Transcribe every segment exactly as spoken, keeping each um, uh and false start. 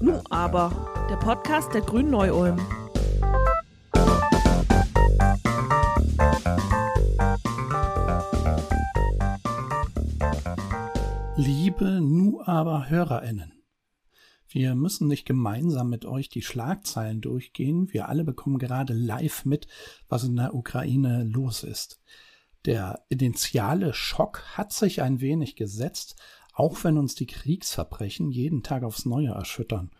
Nu aber, der Podcast der Grünen Neu-Ulm. Liebe Nu aber HörerInnen, wir müssen nicht gemeinsam mit euch die Schlagzeilen durchgehen. Wir alle bekommen gerade live mit, was in der Ukraine los ist. Der initiale Schock hat sich ein wenig gesetzt, auch wenn uns die Kriegsverbrechen jeden Tag aufs Neue erschüttern.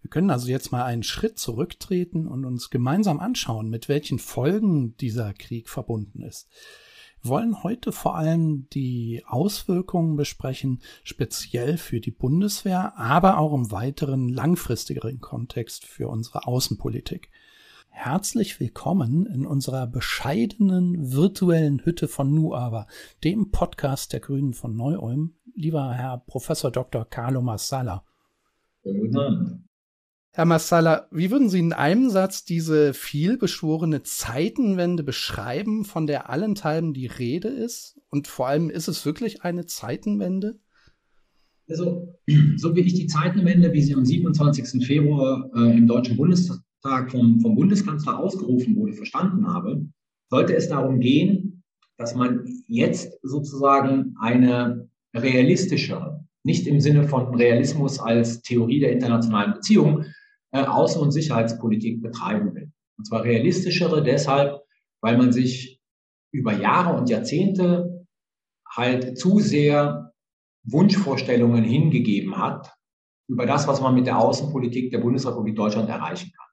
Wir können also jetzt mal einen Schritt zurücktreten und uns gemeinsam anschauen, mit welchen Folgen dieser Krieg verbunden ist. Wir wollen heute vor allem die Auswirkungen besprechen, speziell für die Bundeswehr, aber auch im weiteren, langfristigeren Kontext für unsere Außenpolitik. Herzlich willkommen in unserer bescheidenen virtuellen Hütte von Nu aber, dem Podcast der Grünen von Neu-Ulm, lieber Herr Professor Doktor Carlo Masala. Guten Abend. Herr Masala, wie würden Sie in einem Satz diese vielbeschworene Zeitenwende beschreiben, von der allenthalben die Rede ist? Und vor allem, ist es wirklich eine Zeitenwende? Also, so wie ich die Zeitenwende, wie sie am siebenundzwanzigsten Februar äh, im Deutschen Bundestag Vom, vom Bundeskanzler ausgerufen wurde, verstanden habe, sollte es darum gehen, dass man jetzt sozusagen eine realistischere, nicht im Sinne von Realismus als Theorie der internationalen Beziehungen, äh, Außen- und Sicherheitspolitik betreiben will. Und zwar realistischere deshalb, weil man sich über Jahre und Jahrzehnte halt zu sehr Wunschvorstellungen hingegeben hat über das, was man mit der Außenpolitik der Bundesrepublik Deutschland erreichen kann.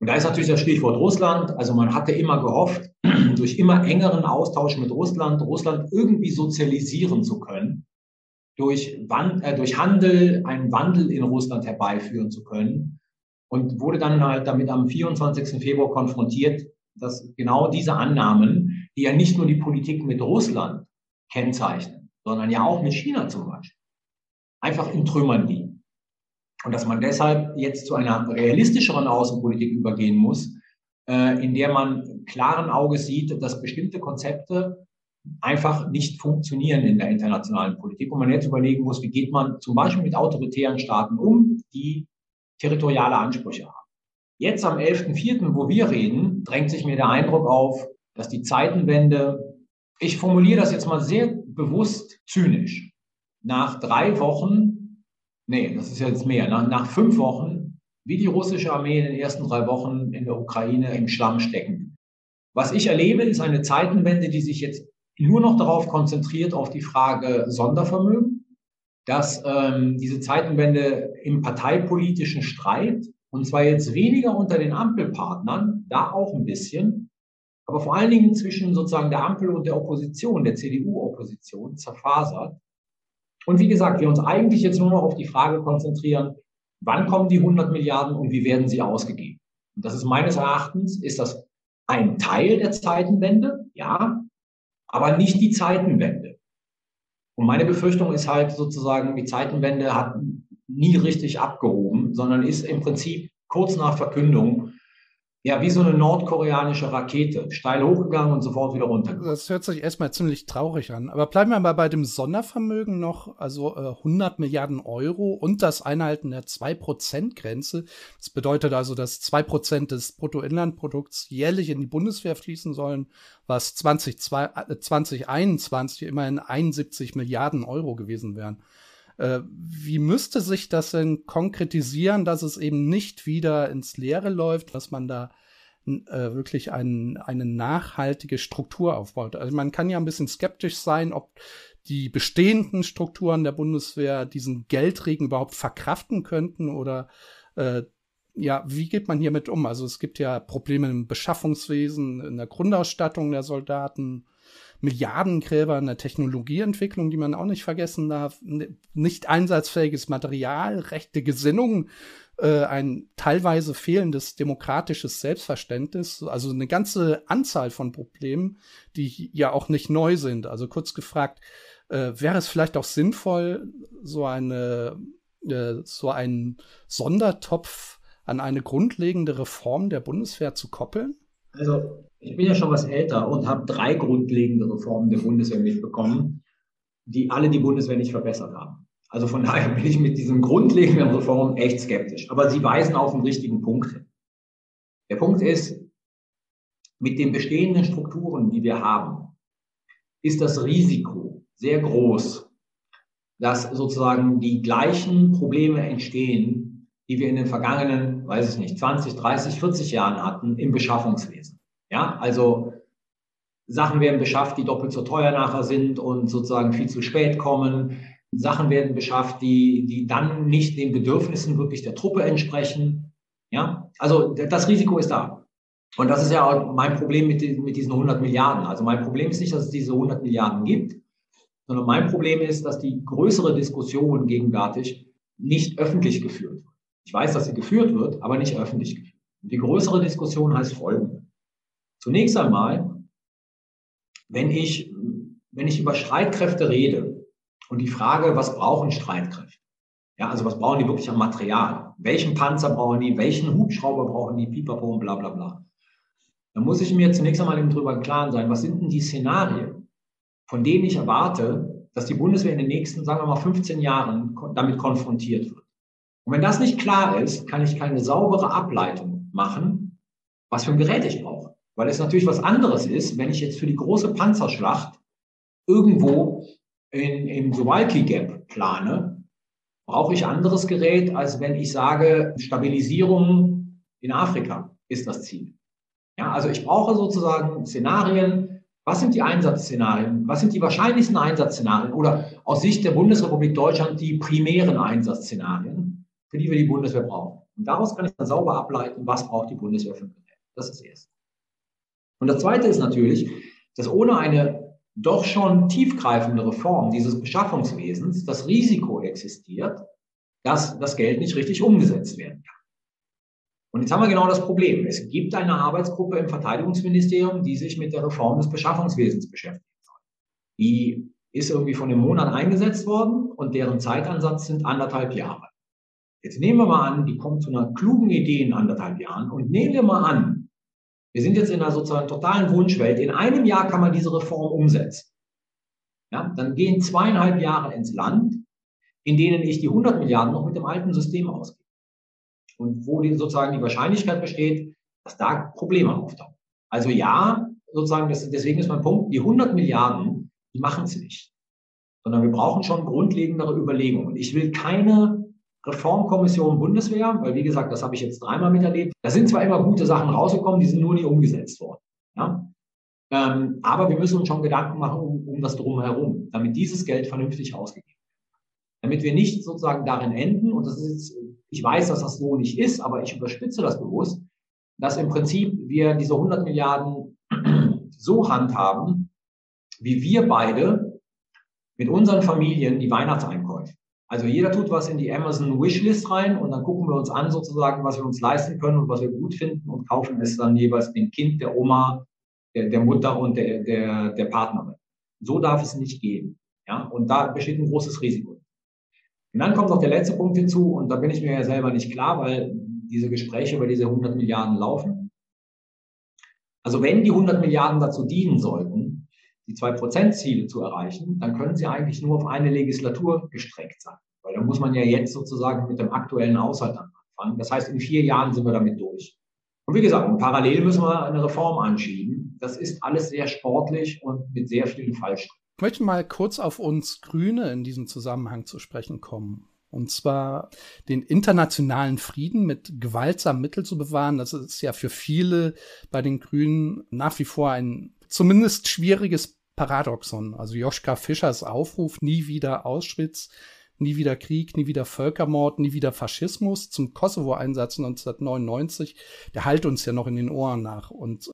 Und da ist natürlich das Stichwort Russland. Also man hatte immer gehofft, durch immer engeren Austausch mit Russland, Russland irgendwie sozialisieren zu können, durch, Wand, äh, durch Handel einen Wandel in Russland herbeiführen zu können. Und wurde dann halt damit am vierundzwanzigsten Februar konfrontiert, dass genau diese Annahmen, die ja nicht nur die Politik mit Russland kennzeichnen, sondern ja auch mit China zum Beispiel, einfach in Trümmern liegen. Und dass man deshalb jetzt zu einer realistischeren Außenpolitik übergehen muss, äh, in der man klaren Auges sieht, dass bestimmte Konzepte einfach nicht funktionieren in der internationalen Politik. Und man jetzt überlegen muss, wie geht man zum Beispiel mit autoritären Staaten um, die territoriale Ansprüche haben. Jetzt am elften vierten, wo wir reden, drängt sich mir der Eindruck auf, dass die Zeitenwende, ich formuliere das jetzt mal sehr bewusst zynisch, nach drei Wochen Nee, das ist jetzt mehr. Nach, nach fünf Wochen, wie die russische Armee in den ersten drei Wochen in der Ukraine im Schlamm stecken. Was ich erlebe, ist eine Zeitenwende, die sich jetzt nur noch darauf konzentriert, auf die Frage Sondervermögen, dass ähm, diese Zeitenwende im parteipolitischen Streit, und zwar jetzt weniger unter den Ampelpartnern, da auch ein bisschen, aber vor allen Dingen zwischen sozusagen der Ampel und der Opposition, der C D U-Opposition, zerfasert. Und wie gesagt, wir uns eigentlich jetzt nur noch auf die Frage konzentrieren, wann kommen die hundert Milliarden und wie werden sie ausgegeben? Und das ist meines Erachtens, ist das ein Teil der Zeitenwende, ja, aber nicht die Zeitenwende. Und meine Befürchtung ist halt sozusagen, die Zeitenwende hat nie richtig abgehoben, sondern ist im Prinzip kurz nach Verkündung ja, wie so eine nordkoreanische Rakete. Steil hochgegangen und sofort wieder runtergegangen. Das hört sich erstmal ziemlich traurig an. Aber bleiben wir mal bei dem Sondervermögen noch, also äh, hundert Milliarden Euro und das Einhalten der zwei Prozent Grenze. Das bedeutet also, dass zwei Prozent des Bruttoinlandprodukts jährlich in die Bundeswehr fließen sollen, was zwanzig einundzwanzig immerhin einundsiebzig Milliarden Euro gewesen wären. Wie müsste sich das denn konkretisieren, dass es eben nicht wieder ins Leere läuft, dass man da äh, wirklich ein, eine nachhaltige Struktur aufbaut? Also man kann ja ein bisschen skeptisch sein, ob die bestehenden Strukturen der Bundeswehr diesen Geldregen überhaupt verkraften könnten oder äh, ja, wie geht man hiermit um? Also es gibt ja Probleme im Beschaffungswesen, in der Grundausstattung der Soldaten, Milliardengräber in der Technologieentwicklung, die man auch nicht vergessen darf, nicht einsatzfähiges Material, rechte Gesinnung, äh, ein teilweise fehlendes demokratisches Selbstverständnis, also eine ganze Anzahl von Problemen, die ja auch nicht neu sind. Also kurz gefragt, äh, wäre es vielleicht auch sinnvoll, so eine, äh, so einen Sondertopf an eine grundlegende Reform der Bundeswehr zu koppeln? Also ich bin ja schon was älter und habe drei grundlegende Reformen der Bundeswehr mitbekommen, die alle die Bundeswehr nicht verbessert haben. Also von daher bin ich mit diesem grundlegenden Reform echt skeptisch. Aber Sie weisen auf den richtigen Punkt hin. Der Punkt ist, mit den bestehenden Strukturen, die wir haben, ist das Risiko sehr groß, dass sozusagen die gleichen Probleme entstehen, die wir in den vergangenen, weiß ich nicht, zwanzig, dreißig, vierzig Jahren hatten im Beschaffungswesen. Ja, also Sachen werden beschafft, die doppelt so teuer nachher sind und sozusagen viel zu spät kommen. Sachen werden beschafft, die, die dann nicht den Bedürfnissen wirklich der Truppe entsprechen. Ja, also das Risiko ist da. Und das ist ja auch mein Problem mit, den, mit diesen hundert Milliarden. Also mein Problem ist nicht, dass es diese hundert Milliarden gibt, sondern mein Problem ist, dass die größere Diskussion gegenwärtig nicht öffentlich geführt wird. Ich weiß, dass sie geführt wird, aber nicht öffentlich geführt. Und die größere Diskussion heißt folgende. Zunächst einmal, wenn ich, wenn ich über Streitkräfte rede, und die Frage, was brauchen Streitkräfte? Ja, also was brauchen die wirklich an Material? Welchen Panzer brauchen die? Welchen Hubschrauber brauchen die? Pipapo und bla, bla, bla. Da muss ich mir zunächst einmal eben drüber im Klaren sein, was sind denn die Szenarien, von denen ich erwarte, dass die Bundeswehr in den nächsten, sagen wir mal, fünfzehn Jahren damit konfrontiert wird. Und wenn das nicht klar ist, kann ich keine saubere Ableitung machen, was für ein Gerät ich brauche. Weil es natürlich was anderes ist, wenn ich jetzt für die große Panzerschlacht irgendwo in, im Suwałki Gap plane, brauche ich anderes Gerät, als wenn ich sage, Stabilisierung in Afrika ist das Ziel. Ja, also ich brauche sozusagen Szenarien. Was sind die Einsatzszenarien? Was sind die wahrscheinlichsten Einsatzszenarien? Oder aus Sicht der Bundesrepublik Deutschland die primären Einsatzszenarien, für die wir die Bundeswehr brauchen. Und daraus kann ich dann sauber ableiten, was braucht die Bundeswehr für ein Gerät. Das ist das Erste. Und das Zweite ist natürlich, dass ohne eine doch schon tiefgreifende Reform dieses Beschaffungswesens das Risiko existiert, dass das Geld nicht richtig umgesetzt werden kann. Und jetzt haben wir genau das Problem. Es gibt eine Arbeitsgruppe im Verteidigungsministerium, die sich mit der Reform des Beschaffungswesens beschäftigt hat. Die ist irgendwie von dem Monat eingesetzt worden und deren Zeitansatz sind anderthalb Jahre. Jetzt nehmen wir mal an, die kommt zu einer klugen Idee in anderthalb Jahren und nehmen wir mal an, wir sind jetzt in einer sozusagen totalen Wunschwelt. In einem Jahr kann man diese Reform umsetzen. Ja, dann gehen zweieinhalb Jahre ins Land, in denen ich die hundert Milliarden noch mit dem alten System ausgebe. Und wo die, sozusagen die Wahrscheinlichkeit besteht, dass da Probleme auftauchen. Also ja, sozusagen, das, deswegen ist mein Punkt, die hundert Milliarden, die machen es nicht. Sondern wir brauchen schon grundlegendere Überlegungen. Ich will keine Reformkommission Bundeswehr, weil wie gesagt, das habe ich jetzt dreimal miterlebt. Da sind zwar immer gute Sachen rausgekommen, die sind nur nie umgesetzt worden. Ja? Ähm, aber wir müssen uns schon Gedanken machen um, um das Drumherum, damit dieses Geld vernünftig ausgegeben wird. Damit wir nicht sozusagen darin enden, und das ist jetzt, ich weiß, dass das so nicht ist, aber ich überspitze das bewusst, dass im Prinzip wir diese hundert Milliarden so handhaben, wie wir beide mit unseren Familien die Weihnachtseinkäufe. Also jeder tut was in die Amazon-Wishlist rein und dann gucken wir uns an sozusagen, was wir uns leisten können und was wir gut finden und kaufen es dann jeweils dem Kind, der Oma, der, der Mutter und der, der, der Partnerin. So darf es nicht gehen. Ja? Und da besteht ein großes Risiko. Und dann kommt noch der letzte Punkt hinzu und da bin ich mir ja selber nicht klar, weil diese Gespräche über diese hundert Milliarden laufen. Also wenn die hundert Milliarden dazu dienen sollten, die zwei Prozent Ziele zu erreichen, dann können sie eigentlich nur auf eine Legislatur gestreckt sein. Weil da muss man ja jetzt sozusagen mit dem aktuellen Haushalt anfangen. Das heißt, in vier Jahren sind wir damit durch. Und wie gesagt, parallel müssen wir eine Reform anschieben. Das ist alles sehr sportlich und mit sehr vielen Fallstricken. Ich möchte mal kurz auf uns Grüne in diesem Zusammenhang zu sprechen kommen. Und zwar den internationalen Frieden mit gewaltsamen Mitteln zu bewahren. Das ist ja für viele bei den Grünen nach wie vor ein zumindest schwieriges Paradoxon. Also Joschka Fischers Aufruf, nie wieder Auschwitz, nie wieder Krieg, nie wieder Völkermord, nie wieder Faschismus zum Kosovo-Einsatz neunzehnhundertneunundneunzig, der hallt uns ja noch in den Ohren nach. Und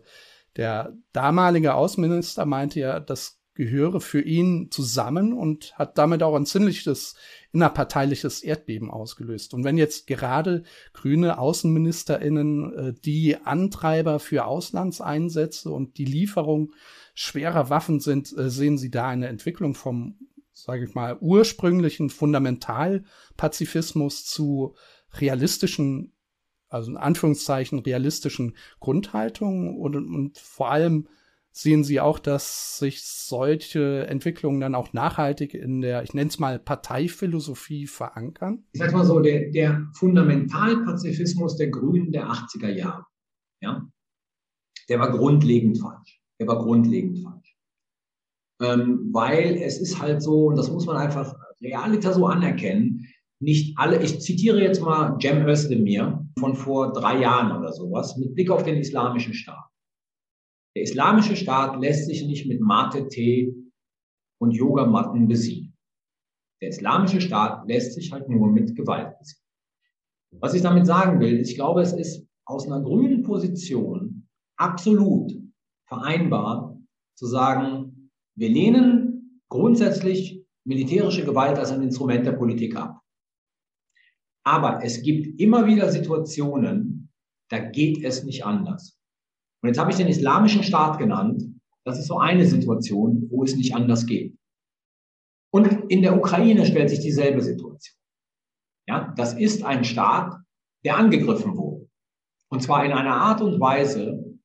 der damalige Außenminister meinte ja, das gehöre für ihn zusammen und hat damit auch ein ziemliches innerparteiliches Erdbeben ausgelöst. Und wenn jetzt gerade grüne AußenministerInnen die Antreiber für Auslandseinsätze und die Lieferung schwerer Waffen sind, sehen Sie da eine Entwicklung vom, sage ich mal, ursprünglichen Fundamentalpazifismus zu realistischen, also in Anführungszeichen realistischen Grundhaltungen und, und vor allem Sehen Sie auch, dass sich solche Entwicklungen dann auch nachhaltig in der, ich nenne es mal, Parteiphilosophie verankern? Ich sage mal so, der, der Fundamentalpazifismus der Grünen der achtziger Jahre, ja, der war grundlegend falsch. Der war grundlegend falsch. Ähm, weil es ist halt so, und das muss man einfach realiter so anerkennen, nicht alle, ich zitiere jetzt mal Cem Özdemir von vor drei Jahren oder sowas, mit Blick auf den Islamischen Staat. Der Islamische Staat lässt sich nicht mit Mate-Tee und Yogamatten besiegen. Der Islamische Staat lässt sich halt nur mit Gewalt besiegen. Was ich damit sagen will, ist, ich glaube, es ist aus einer grünen Position absolut vereinbar zu sagen, wir lehnen grundsätzlich militärische Gewalt als ein Instrument der Politik ab. Aber es gibt immer wieder Situationen, da geht es nicht anders. Und jetzt habe ich den Islamischen Staat genannt. Das ist so eine Situation, wo es nicht anders geht. Und in der Ukraine stellt sich dieselbe Situation. Ja, das ist ein Staat, der angegriffen wurde. Und zwar in einer Art und Weise,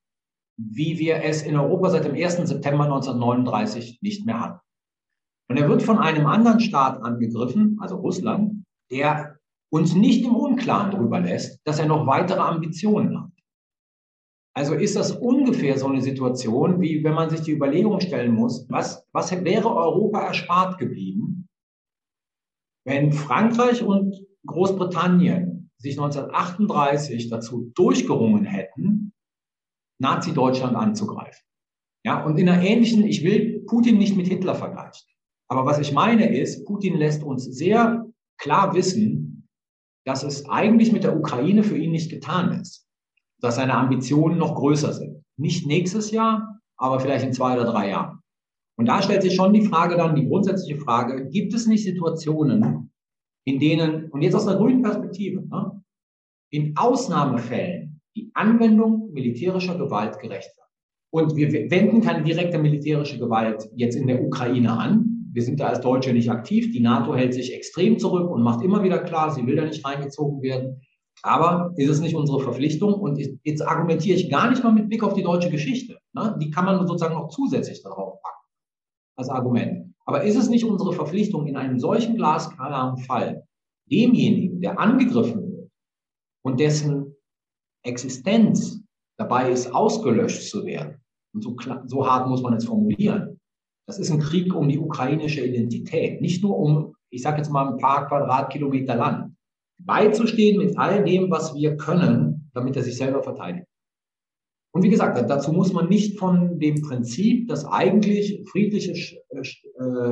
wie wir es in Europa seit dem ersten September neunzehnhundertneununddreißig nicht mehr hatten. Und er wird von einem anderen Staat angegriffen, also Russland, der uns nicht im Unklaren darüber lässt, dass er noch weitere Ambitionen hat. Also ist das ungefähr so eine Situation, wie wenn man sich die Überlegung stellen muss, was, was wäre Europa erspart geblieben, wenn Frankreich und Großbritannien sich neunzehnhundertachtunddreißig dazu durchgerungen hätten, Nazi-Deutschland anzugreifen. Ja, und in einer ähnlichen, ich will Putin nicht mit Hitler vergleichen, aber was ich meine ist, Putin lässt uns sehr klar wissen, dass es eigentlich mit der Ukraine für ihn nicht getan ist. Dass seine Ambitionen noch größer sind. Nicht nächstes Jahr, aber vielleicht in zwei oder drei Jahren. Und da stellt sich schon die Frage dann, die grundsätzliche Frage, gibt es nicht Situationen, in denen, und jetzt aus einer grünen Perspektive, ne, in Ausnahmefällen die Anwendung militärischer Gewalt gerecht wird? Und wir wenden keine direkte militärische Gewalt jetzt in der Ukraine an. Wir sind da als Deutsche nicht aktiv. Die NATO hält sich extrem zurück und macht immer wieder klar, sie will da nicht reingezogen werden. Aber ist es nicht unsere Verpflichtung? Und jetzt argumentiere ich gar nicht mal mit Blick auf die deutsche Geschichte. Ne? Die kann man sozusagen noch zusätzlich darauf packen als Argument. Aber ist es nicht unsere Verpflichtung, in einem solchen glasklaren Fall demjenigen, der angegriffen wird und dessen Existenz dabei ist, ausgelöscht zu werden? Und so, so hart muss man es formulieren. Das ist ein Krieg um die ukrainische Identität, nicht nur um, ich sage jetzt mal, ein paar Quadratkilometer Land. Beizustehen mit all dem, was wir können, damit er sich selber verteidigt. Und wie gesagt, dazu muss man nicht von dem Prinzip, dass eigentlich friedliche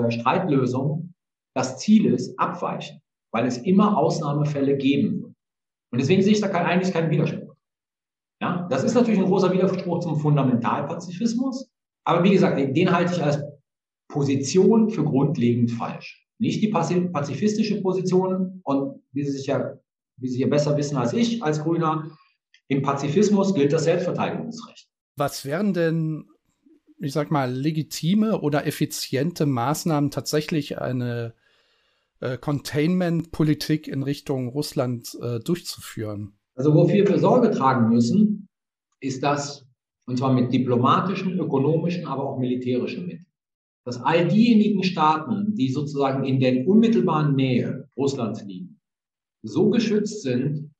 Streitlösung das Ziel ist, abweichen, weil es immer Ausnahmefälle geben wird. Und deswegen sehe ich da kein, eigentlich keinen Widerspruch. Ja, das ist natürlich ein großer Widerspruch zum Fundamentalpazifismus, aber wie gesagt, den halte ich als Position für grundlegend falsch. Nicht die pazifistische Position und wie Sie, ja, wie Sie ja besser wissen als ich, als Grüner, im Pazifismus gilt das Selbstverteidigungsrecht. Was wären denn, ich sag mal, legitime oder effiziente Maßnahmen, tatsächlich eine äh, Containment-Politik in Richtung Russland äh, durchzuführen? Also wofür wir Sorge tragen müssen, ist das, und zwar mit diplomatischen, ökonomischen, aber auch militärischen Mitteln. Dass all diejenigen Staaten, die sozusagen in der unmittelbaren Nähe Russlands liegen, so geschützt sind,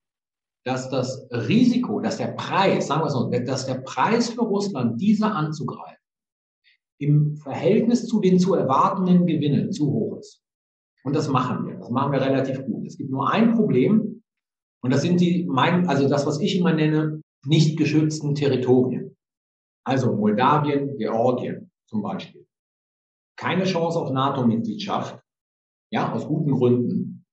dass das Risiko, dass der Preis, sagen wir es so, dass der Preis für Russland, diese anzugreifen, im Verhältnis zu den zu erwartenden Gewinnen zu hoch ist. Und das machen wir. Das machen wir relativ gut. Es gibt nur ein Problem, und das sind die, mein, also das, was ich immer nenne, nicht geschützten Territorien. Also Moldawien, Georgien zum Beispiel. Keine Chance auf NATO-Mitgliedschaft, ja, aus guten Gründen,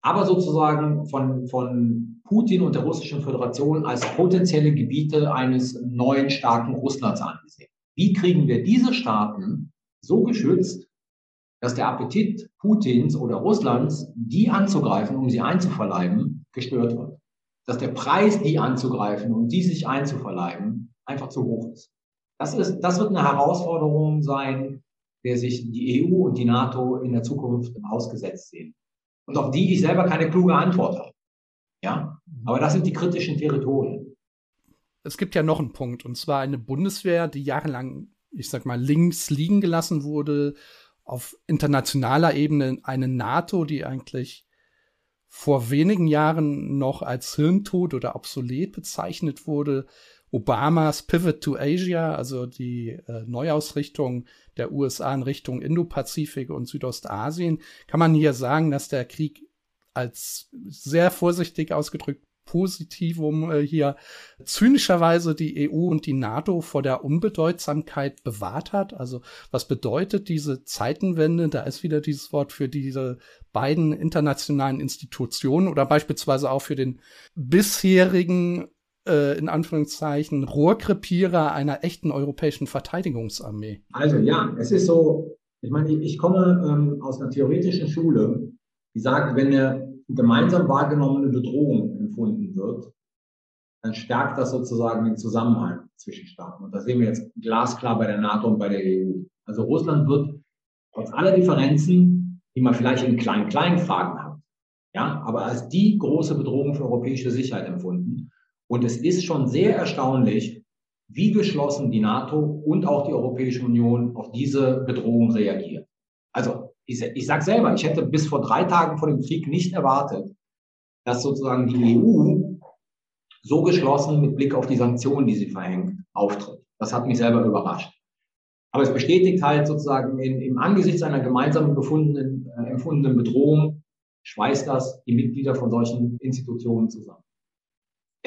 aber sozusagen von, von Putin und der Russischen Föderation als potenzielle Gebiete eines neuen, starken Russlands angesehen. Wie kriegen wir diese Staaten so geschützt, dass der Appetit Putins oder Russlands, die anzugreifen, um sie einzuverleiben, gestört wird? Dass der Preis, die anzugreifen und um die sich einzuverleiben, einfach zu hoch ist. Das ist, das wird eine Herausforderung sein, der sich die E U und die NATO in der Zukunft ausgesetzt sehen. Und auf die ich selber keine kluge Antwort habe. Ja? Aber das sind die kritischen Territorien. es gibt ja noch einen Punkt, und zwar eine Bundeswehr, die jahrelang, ich sag mal, links liegen gelassen wurde, auf internationaler Ebene eine NATO, die eigentlich vor wenigen Jahren noch als hirntot oder obsolet bezeichnet wurde. Obamas Pivot to Asia, also die äh, Neuausrichtung der U S A in Richtung Indopazifik und Südostasien, kann man hier sagen, dass der Krieg als sehr vorsichtig ausgedrückt Positivum äh, hier zynischerweise die E U und die NATO vor der Unbedeutsamkeit bewahrt hat. Also was bedeutet diese Zeitenwende? Da ist wieder dieses Wort für diese beiden internationalen Institutionen oder beispielsweise auch für den bisherigen in Anführungszeichen Rohrkrepierer einer echten europäischen Verteidigungsarmee? Also ja, es ist so, ich meine, ich komme ähm, aus einer theoretischen Schule, die sagt, wenn eine gemeinsam wahrgenommene Bedrohung empfunden wird, dann stärkt das sozusagen den Zusammenhalt zwischen Staaten. Und das sehen wir jetzt glasklar bei der NATO und bei der E U. Also Russland wird trotz aller Differenzen, die man vielleicht in kleinen, kleinen Fragen hat, ja, aber als die große Bedrohung für europäische Sicherheit empfunden. Und es ist schon sehr erstaunlich, wie geschlossen die NATO und auch die Europäische Union auf diese Bedrohung reagiert. Also ich, ich sage selber, ich hätte bis vor drei Tagen vor dem Krieg nicht erwartet, dass sozusagen die E U so geschlossen mit Blick auf die Sanktionen, die sie verhängt, auftritt. Das hat mich selber überrascht. Aber es bestätigt halt sozusagen in, im Angesicht einer gemeinsam gefundenen, äh, empfundenen Bedrohung, schweißt das die Mitglieder von solchen Institutionen zusammen.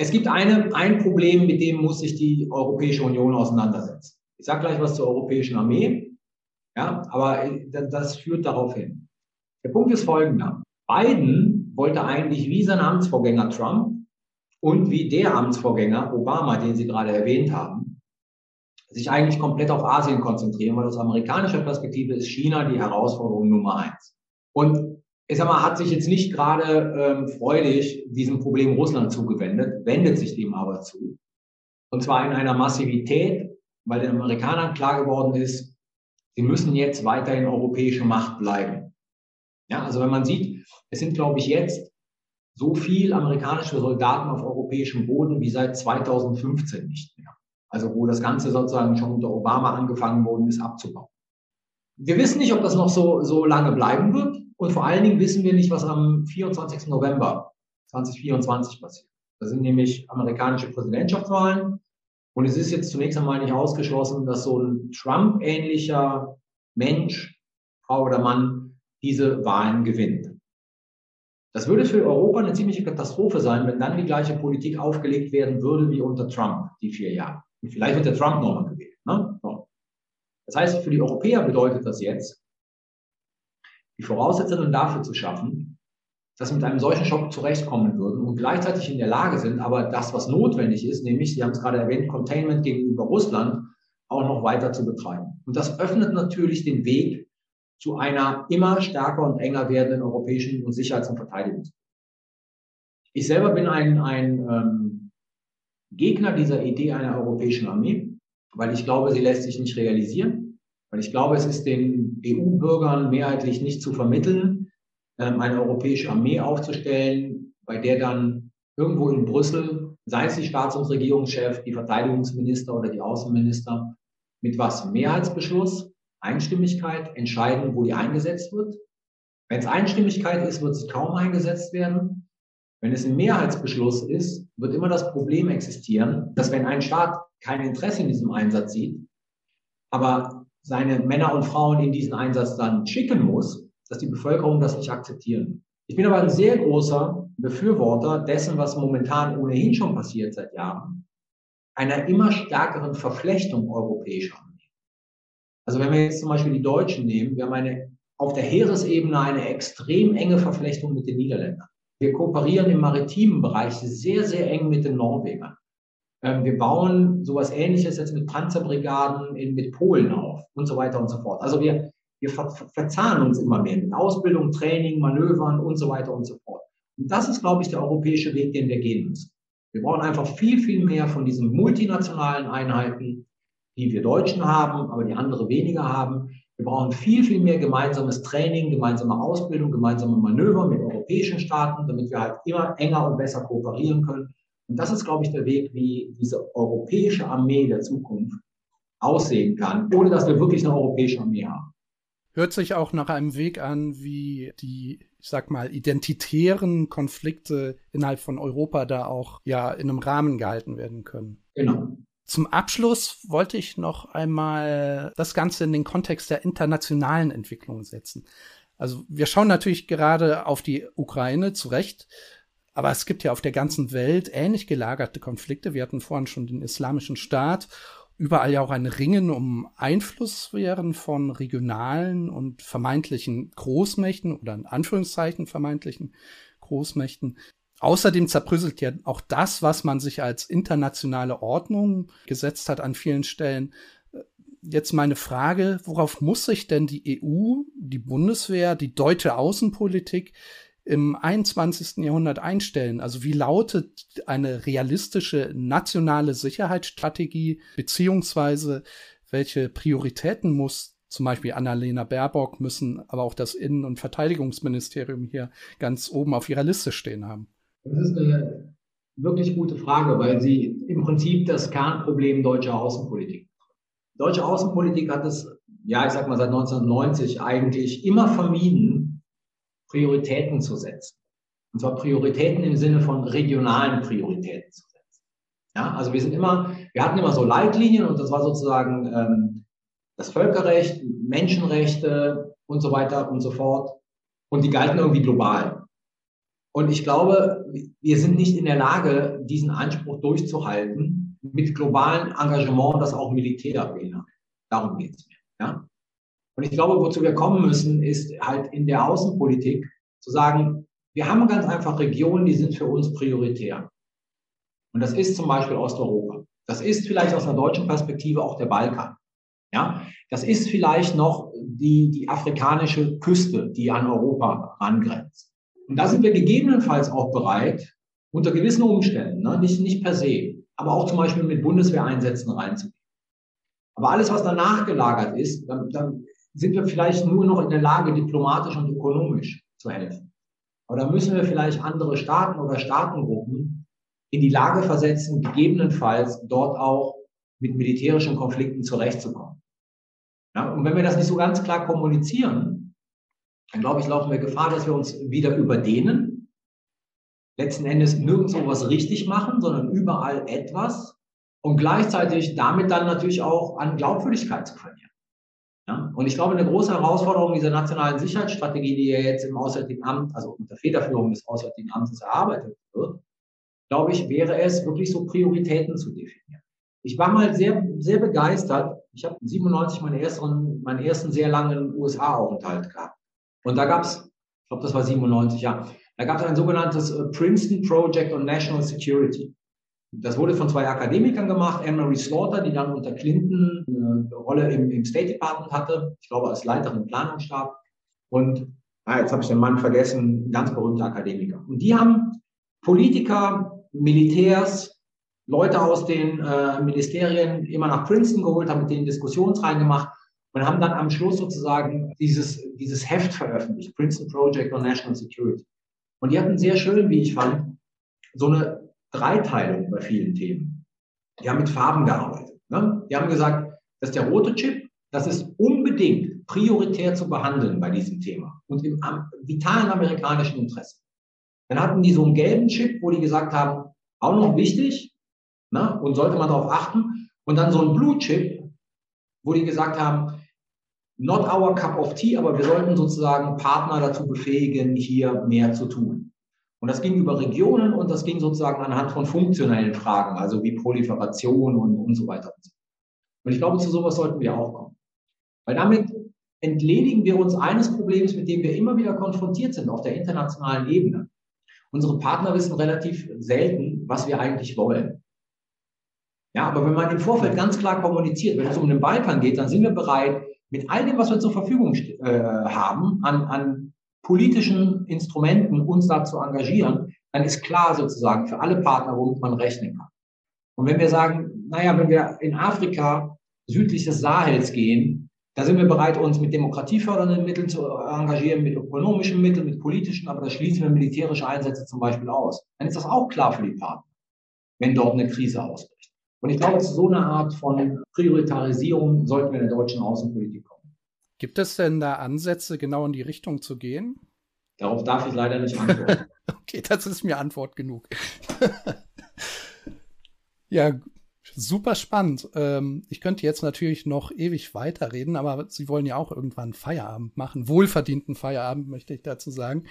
Es gibt eine, ein Problem, mit dem muss sich die Europäische Union auseinandersetzen. Ich sage gleich was zur europäischen Armee, ja, aber das führt darauf hin. Der Punkt ist folgender. Biden wollte eigentlich wie sein Amtsvorgänger Trump und wie der Amtsvorgänger Obama, den Sie gerade erwähnt haben, sich eigentlich komplett auf Asien konzentrieren, weil aus amerikanischer Perspektive ist China die Herausforderung Nummer eins. Und ich sag mal, hat sich jetzt nicht gerade ähm, freudig diesem Problem Russland zugewendet, wendet sich dem aber zu. Und zwar in einer Massivität, weil den Amerikanern klar geworden ist, sie müssen jetzt weiterhin europäische Macht bleiben. Ja, also wenn man sieht, es sind, glaube ich, jetzt so viel amerikanische Soldaten auf europäischem Boden wie seit zweitausendfünfzehn nicht mehr. Also wo das Ganze sozusagen schon unter Obama angefangen worden ist, abzubauen. Wir wissen nicht, ob das noch so, so lange bleiben wird. Und vor allen Dingen wissen wir nicht, was am vierundzwanzigsten November zweitausendvierundzwanzig passiert. Da sind nämlich amerikanische Präsidentschaftswahlen. Und es ist jetzt zunächst einmal nicht ausgeschlossen, dass so ein Trump-ähnlicher Mensch, Frau oder Mann, diese Wahlen gewinnt. Das würde für Europa eine ziemliche Katastrophe sein, wenn dann die gleiche Politik aufgelegt werden würde wie unter Trump, die vier Jahre. Und vielleicht wird der Trump nochmal gewählt. Ne? Das heißt, für die Europäer bedeutet das jetzt, die Voraussetzungen dafür zu schaffen, dass sie mit einem solchen Schock zurechtkommen würden und gleichzeitig in der Lage sind, aber das, was notwendig ist, nämlich, Sie haben es gerade erwähnt, Containment gegenüber Russland, auch noch weiter zu betreiben. Und das öffnet natürlich den Weg zu einer immer stärker und enger werdenden europäischen und Sicherheits- und Verteidigungspolitik. Ich selber bin ein, ein ähm, Gegner dieser Idee einer europäischen Armee, weil ich glaube, sie lässt sich nicht realisieren. Weil ich glaube, es ist den E U-Bürgern mehrheitlich nicht zu vermitteln, eine europäische Armee aufzustellen, bei der dann irgendwo in Brüssel, sei es die Staats- und Regierungschefs, die Verteidigungsminister oder die Außenminister, mit was? Mehrheitsbeschluss, Einstimmigkeit entscheiden, wo die eingesetzt wird. Wenn es Einstimmigkeit ist, wird sie kaum eingesetzt werden. Wenn es ein Mehrheitsbeschluss ist, wird immer das Problem existieren, dass wenn ein Staat kein Interesse in diesem Einsatz sieht, aber seine Männer und Frauen in diesen Einsatz dann schicken muss, dass die Bevölkerung das nicht akzeptieren. Ich bin aber ein sehr großer Befürworter dessen, was momentan ohnehin schon passiert seit Jahren, einer immer stärkeren Verflechtung europäischer Armeen. Also wenn wir jetzt zum Beispiel die Deutschen nehmen, wir haben eine, auf der Heeresebene eine extrem enge Verflechtung mit den Niederländern. Wir kooperieren im maritimen Bereich sehr, sehr eng mit den Norwegern. Wir bauen sowas Ähnliches jetzt mit Panzerbrigaden in, mit Polen auf und so weiter und so fort. Also wir, wir ver, verzahnen uns immer mehr mit Ausbildung, Training, Manövern und so weiter und so fort. Und das ist, glaube ich, der europäische Weg, den wir gehen müssen. Wir brauchen einfach viel, viel mehr von diesen multinationalen Einheiten, die wir Deutschen haben, aber die andere weniger haben. Wir brauchen viel, viel mehr gemeinsames Training, gemeinsame Ausbildung, gemeinsame Manöver mit europäischen Staaten, damit wir halt immer enger und besser kooperieren können. Und das ist, glaube ich, der Weg, wie diese europäische Armee der Zukunft aussehen kann, ohne dass wir wirklich eine europäische Armee haben. Hört sich auch nach einem Weg an, wie die, ich sag mal, identitären Konflikte innerhalb von Europa da auch ja in einem Rahmen gehalten werden können. Genau. Zum Abschluss wollte ich noch einmal das Ganze in den Kontext der internationalen Entwicklung setzen. Also wir schauen natürlich gerade auf die Ukraine, zu Recht, aber es gibt ja auf der ganzen Welt ähnlich gelagerte Konflikte. Wir hatten vorhin schon den Islamischen Staat. Überall ja auch ein Ringen um Einflusssphären von regionalen und vermeintlichen Großmächten oder in Anführungszeichen vermeintlichen Großmächten. Außerdem zerbröselt ja auch das, was man sich als internationale Ordnung gesetzt hat an vielen Stellen. Jetzt meine Frage, worauf muss sich denn die E U, die Bundeswehr, die deutsche Außenpolitik im einundzwanzigsten Jahrhundert einstellen? Also wie lautet eine realistische nationale Sicherheitsstrategie, beziehungsweise welche Prioritäten muss zum Beispiel Annalena Baerbock, müssen aber auch das Innen- und Verteidigungsministerium hier ganz oben auf ihrer Liste stehen haben? Das ist eine wirklich gute Frage, weil sie im Prinzip das Kernproblem deutscher Außenpolitik. Deutsche Außenpolitik hat es, ja, ich sag mal, seit neunzehnhundertneunzig eigentlich immer vermieden, Prioritäten zu setzen. Und zwar Prioritäten im Sinne von regionalen Prioritäten zu setzen. Ja, also wir sind immer, wir hatten immer so Leitlinien und das war sozusagen ähm, das Völkerrecht, Menschenrechte und so weiter und so fort. Und die galten irgendwie global. Und ich glaube, wir sind nicht in der Lage, diesen Anspruch durchzuhalten mit globalem Engagement, das auch Militär beinhaltet. Darum geht es mir. Ja? Und ich glaube, wozu wir kommen müssen, ist halt in der Außenpolitik zu sagen, wir haben ganz einfach Regionen, die sind für uns prioritär. Und das ist zum Beispiel Osteuropa. Das ist vielleicht aus einer deutschen Perspektive auch der Balkan. Ja? Das ist vielleicht noch die, die afrikanische Küste, die an Europa angrenzt. Und da sind wir gegebenenfalls auch bereit, unter gewissen Umständen, ne? nicht, nicht per se, aber auch zum Beispiel mit Bundeswehreinsätzen reinzugehen. Aber alles, was danach gelagert ist, dann, dann sind wir vielleicht nur noch in der Lage, diplomatisch und ökonomisch zu helfen. Aber da müssen wir vielleicht andere Staaten oder Staatengruppen in die Lage versetzen, gegebenenfalls dort auch mit militärischen Konflikten zurechtzukommen. Ja, und wenn wir das nicht so ganz klar kommunizieren, dann glaube ich, laufen wir Gefahr, dass wir uns wieder überdehnen, letzten Endes nirgendwo was richtig machen, sondern überall etwas und gleichzeitig damit dann natürlich auch an Glaubwürdigkeit zu verlieren. Ja, und ich glaube, eine große Herausforderung dieser nationalen Sicherheitsstrategie, die ja jetzt im Auswärtigen Amt, also unter Federführung des Auswärtigen Amtes erarbeitet wird, glaube ich, wäre es, wirklich so Prioritäten zu definieren. Ich war mal sehr, sehr begeistert. Ich habe siebenundneunzig meinen ersten, meinen ersten sehr langen U S A-Aufenthalt gehabt. Und da gab es, ich glaube, das war siebenundneunzig, ja, da gab es ein sogenanntes Princeton Project on National Security. Das wurde von zwei Akademikern gemacht, Anne-Marie Slaughter, die dann unter Clinton eine Rolle im, im State Department hatte, ich glaube als Leiterin Planungsstab, und ah, jetzt habe ich den Mann vergessen, ganz berühmter Akademiker. Und die haben Politiker, Militärs, Leute aus den äh, Ministerien immer nach Princeton geholt, haben mit denen Diskussionsreihen gemacht und haben dann am Schluss sozusagen dieses, dieses Heft veröffentlicht, Princeton Project on National Security. Und die hatten sehr schön, wie ich fand, so eine Dreiteilung bei vielen Themen. Die haben mit Farben gearbeitet. Ne? Die haben gesagt, dass der rote Chip, das ist unbedingt prioritär zu behandeln bei diesem Thema und im vitalen amerikanischen Interesse. Dann hatten die so einen gelben Chip, wo die gesagt haben, auch noch wichtig, ne? und sollte man darauf achten. Und dann so einen Blue Chip, wo die gesagt haben, not our cup of tea, aber wir sollten sozusagen Partner dazu befähigen, hier mehr zu tun. Und das ging über Regionen und das ging sozusagen anhand von funktionellen Fragen, also wie Proliferation und, und so weiter. Und ich glaube, zu sowas sollten wir auch kommen. Weil damit entledigen wir uns eines Problems, mit dem wir immer wieder konfrontiert sind auf der internationalen Ebene. Unsere Partner wissen relativ selten, was wir eigentlich wollen. Ja, aber wenn man im Vorfeld ganz klar kommuniziert, wenn es um den Balkan geht, dann sind wir bereit, mit all dem, was wir zur Verfügung äh, haben, an, an politischen Instrumenten uns da zu engagieren, dann ist klar sozusagen für alle Partner, womit man rechnen kann. Und wenn wir sagen, naja, wenn wir in Afrika südlich des Sahels gehen, da sind wir bereit, uns mit demokratiefördernden Mitteln zu engagieren, mit ökonomischen Mitteln, mit politischen, aber da schließen wir militärische Einsätze zum Beispiel aus. Dann ist das auch klar für die Partner. wenn dort eine Krise ausbricht. Und ich glaube, zu so einer Art von Prioritarisierung sollten wir in der deutschen Außenpolitik kommen. Gibt es denn da Ansätze, genau in die Richtung zu gehen? Darauf darf ich leider nicht antworten. Okay, das ist mir Antwort genug. Ja, super spannend. Ähm, ich könnte jetzt natürlich noch ewig weiterreden, aber Sie wollen ja auch irgendwann Feierabend machen. Wohlverdienten Feierabend, möchte ich dazu sagen.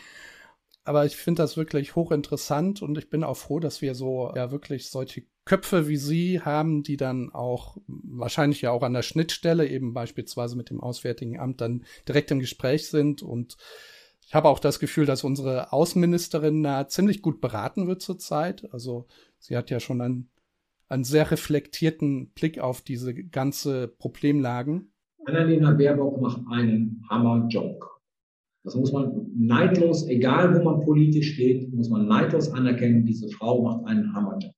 Aber ich finde das wirklich hochinteressant und ich bin auch froh, dass wir so ja wirklich solche Köpfe wie Sie haben, die dann auch wahrscheinlich ja auch an der Schnittstelle eben beispielsweise mit dem Auswärtigen Amt dann direkt im Gespräch sind. Und ich habe auch das Gefühl, dass unsere Außenministerin da ziemlich gut beraten wird zurzeit. Also sie hat ja schon einen, einen sehr reflektierten Blick auf diese ganze Problemlagen. Annalena Baerbock macht einen Hammerjob. Das muss man neidlos, egal wo man politisch steht, muss man neidlos anerkennen, diese Frau macht einen Hammerjob.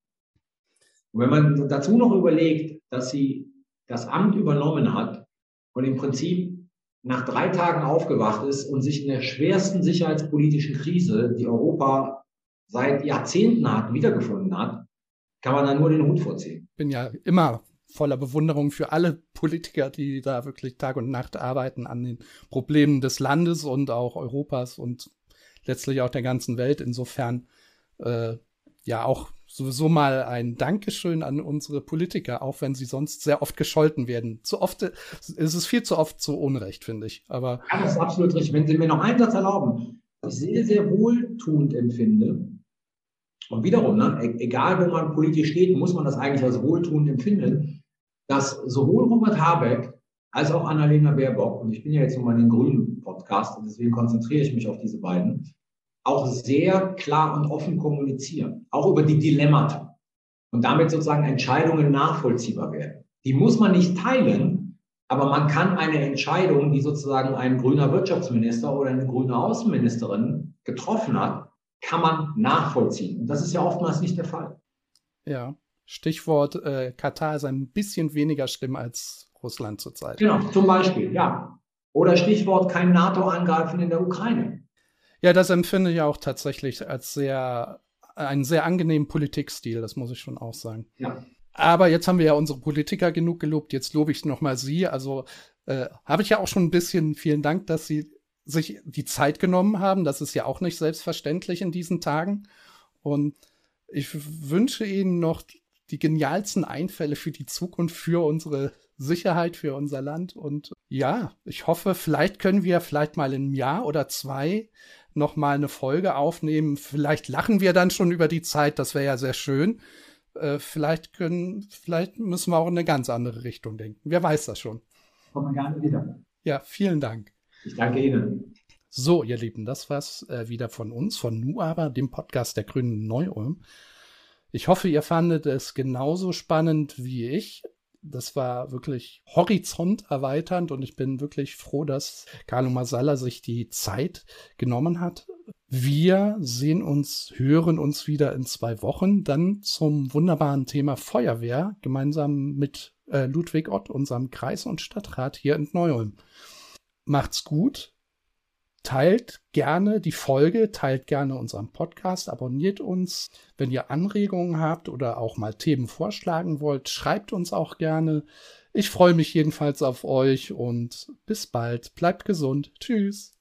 Und wenn man dazu noch überlegt, dass sie das Amt übernommen hat und im Prinzip nach drei Tagen aufgewacht ist und sich in der schwersten sicherheitspolitischen Krise, die Europa seit Jahrzehnten hat, wiedergefunden hat, kann man da nur den Hut vorziehen. Ich bin ja immer voller Bewunderung für alle Politiker, die da wirklich Tag und Nacht arbeiten an den Problemen des Landes und auch Europas und letztlich auch der ganzen Welt. Insofern äh, ja auch sowieso mal ein Dankeschön an unsere Politiker, auch wenn sie sonst sehr oft gescholten werden. Zu oft ist es viel zu oft zu Unrecht, finde ich. Aber ja, das ist absolut richtig. Wenn Sie mir noch einen Satz erlauben, ich sehr, sehr wohltuend empfinde, und wiederum, ne, egal wo man politisch steht, muss man das eigentlich als wohltuend empfinden, dass sowohl Robert Habeck als auch Annalena Baerbock, und ich bin ja jetzt nochmal in den Grünen-Podcast, und deswegen konzentriere ich mich auf diese beiden, auch sehr klar und offen kommunizieren, auch über die Dilemmata und damit sozusagen Entscheidungen nachvollziehbar werden. Die muss man nicht teilen, aber man kann eine Entscheidung, die sozusagen ein grüner Wirtschaftsminister oder eine grüne Außenministerin getroffen hat, kann man nachvollziehen. Und das ist ja oftmals nicht der Fall. Ja, Stichwort äh, Katar ist ein bisschen weniger schlimm als Russland zurzeit. Genau, zum Beispiel, ja. Oder Stichwort kein NATO-Angreifen in der Ukraine. Ja, das empfinde ich auch tatsächlich als sehr, einen sehr angenehmen Politikstil, das muss ich schon auch sagen. Ja. Aber jetzt haben wir ja unsere Politiker genug gelobt, jetzt lobe ich nochmal Sie. Also äh, habe ich ja auch schon ein bisschen, vielen Dank, dass Sie sich die Zeit genommen haben. Das ist ja auch nicht selbstverständlich in diesen Tagen. Und ich wünsche Ihnen noch die genialsten Einfälle für die Zukunft, für unsere Sicherheit, für unser Land. Und ja, ich hoffe, vielleicht können wir vielleicht mal in einem Jahr oder zwei nochmal eine Folge aufnehmen. Vielleicht lachen wir dann schon über die Zeit. Das wäre ja sehr schön. Äh, vielleicht können, vielleicht müssen wir auch in eine ganz andere Richtung denken. Wer weiß das schon. Kommen wir gerne wieder. Ja, vielen Dank. Ich danke Ihnen. So, ihr Lieben, das war's äh, wieder von uns, von Nu aber, dem Podcast der Grünen Neu-Ulm. Ich hoffe, ihr fandet es genauso spannend wie ich. Das war wirklich horizonterweiternd und ich bin wirklich froh, dass Carlo Masala sich die Zeit genommen hat. Wir sehen uns, hören uns wieder in zwei Wochen, dann zum wunderbaren Thema Feuerwehr, gemeinsam mit äh, Ludwig Ott, unserem Kreis- und Stadtrat hier in Neu-Ulm. Macht's gut, teilt gerne die Folge, teilt gerne unseren Podcast, abonniert uns. Wenn ihr Anregungen habt oder auch mal Themen vorschlagen wollt, schreibt uns auch gerne. Ich freue mich jedenfalls auf euch und bis bald. Bleibt gesund. Tschüss.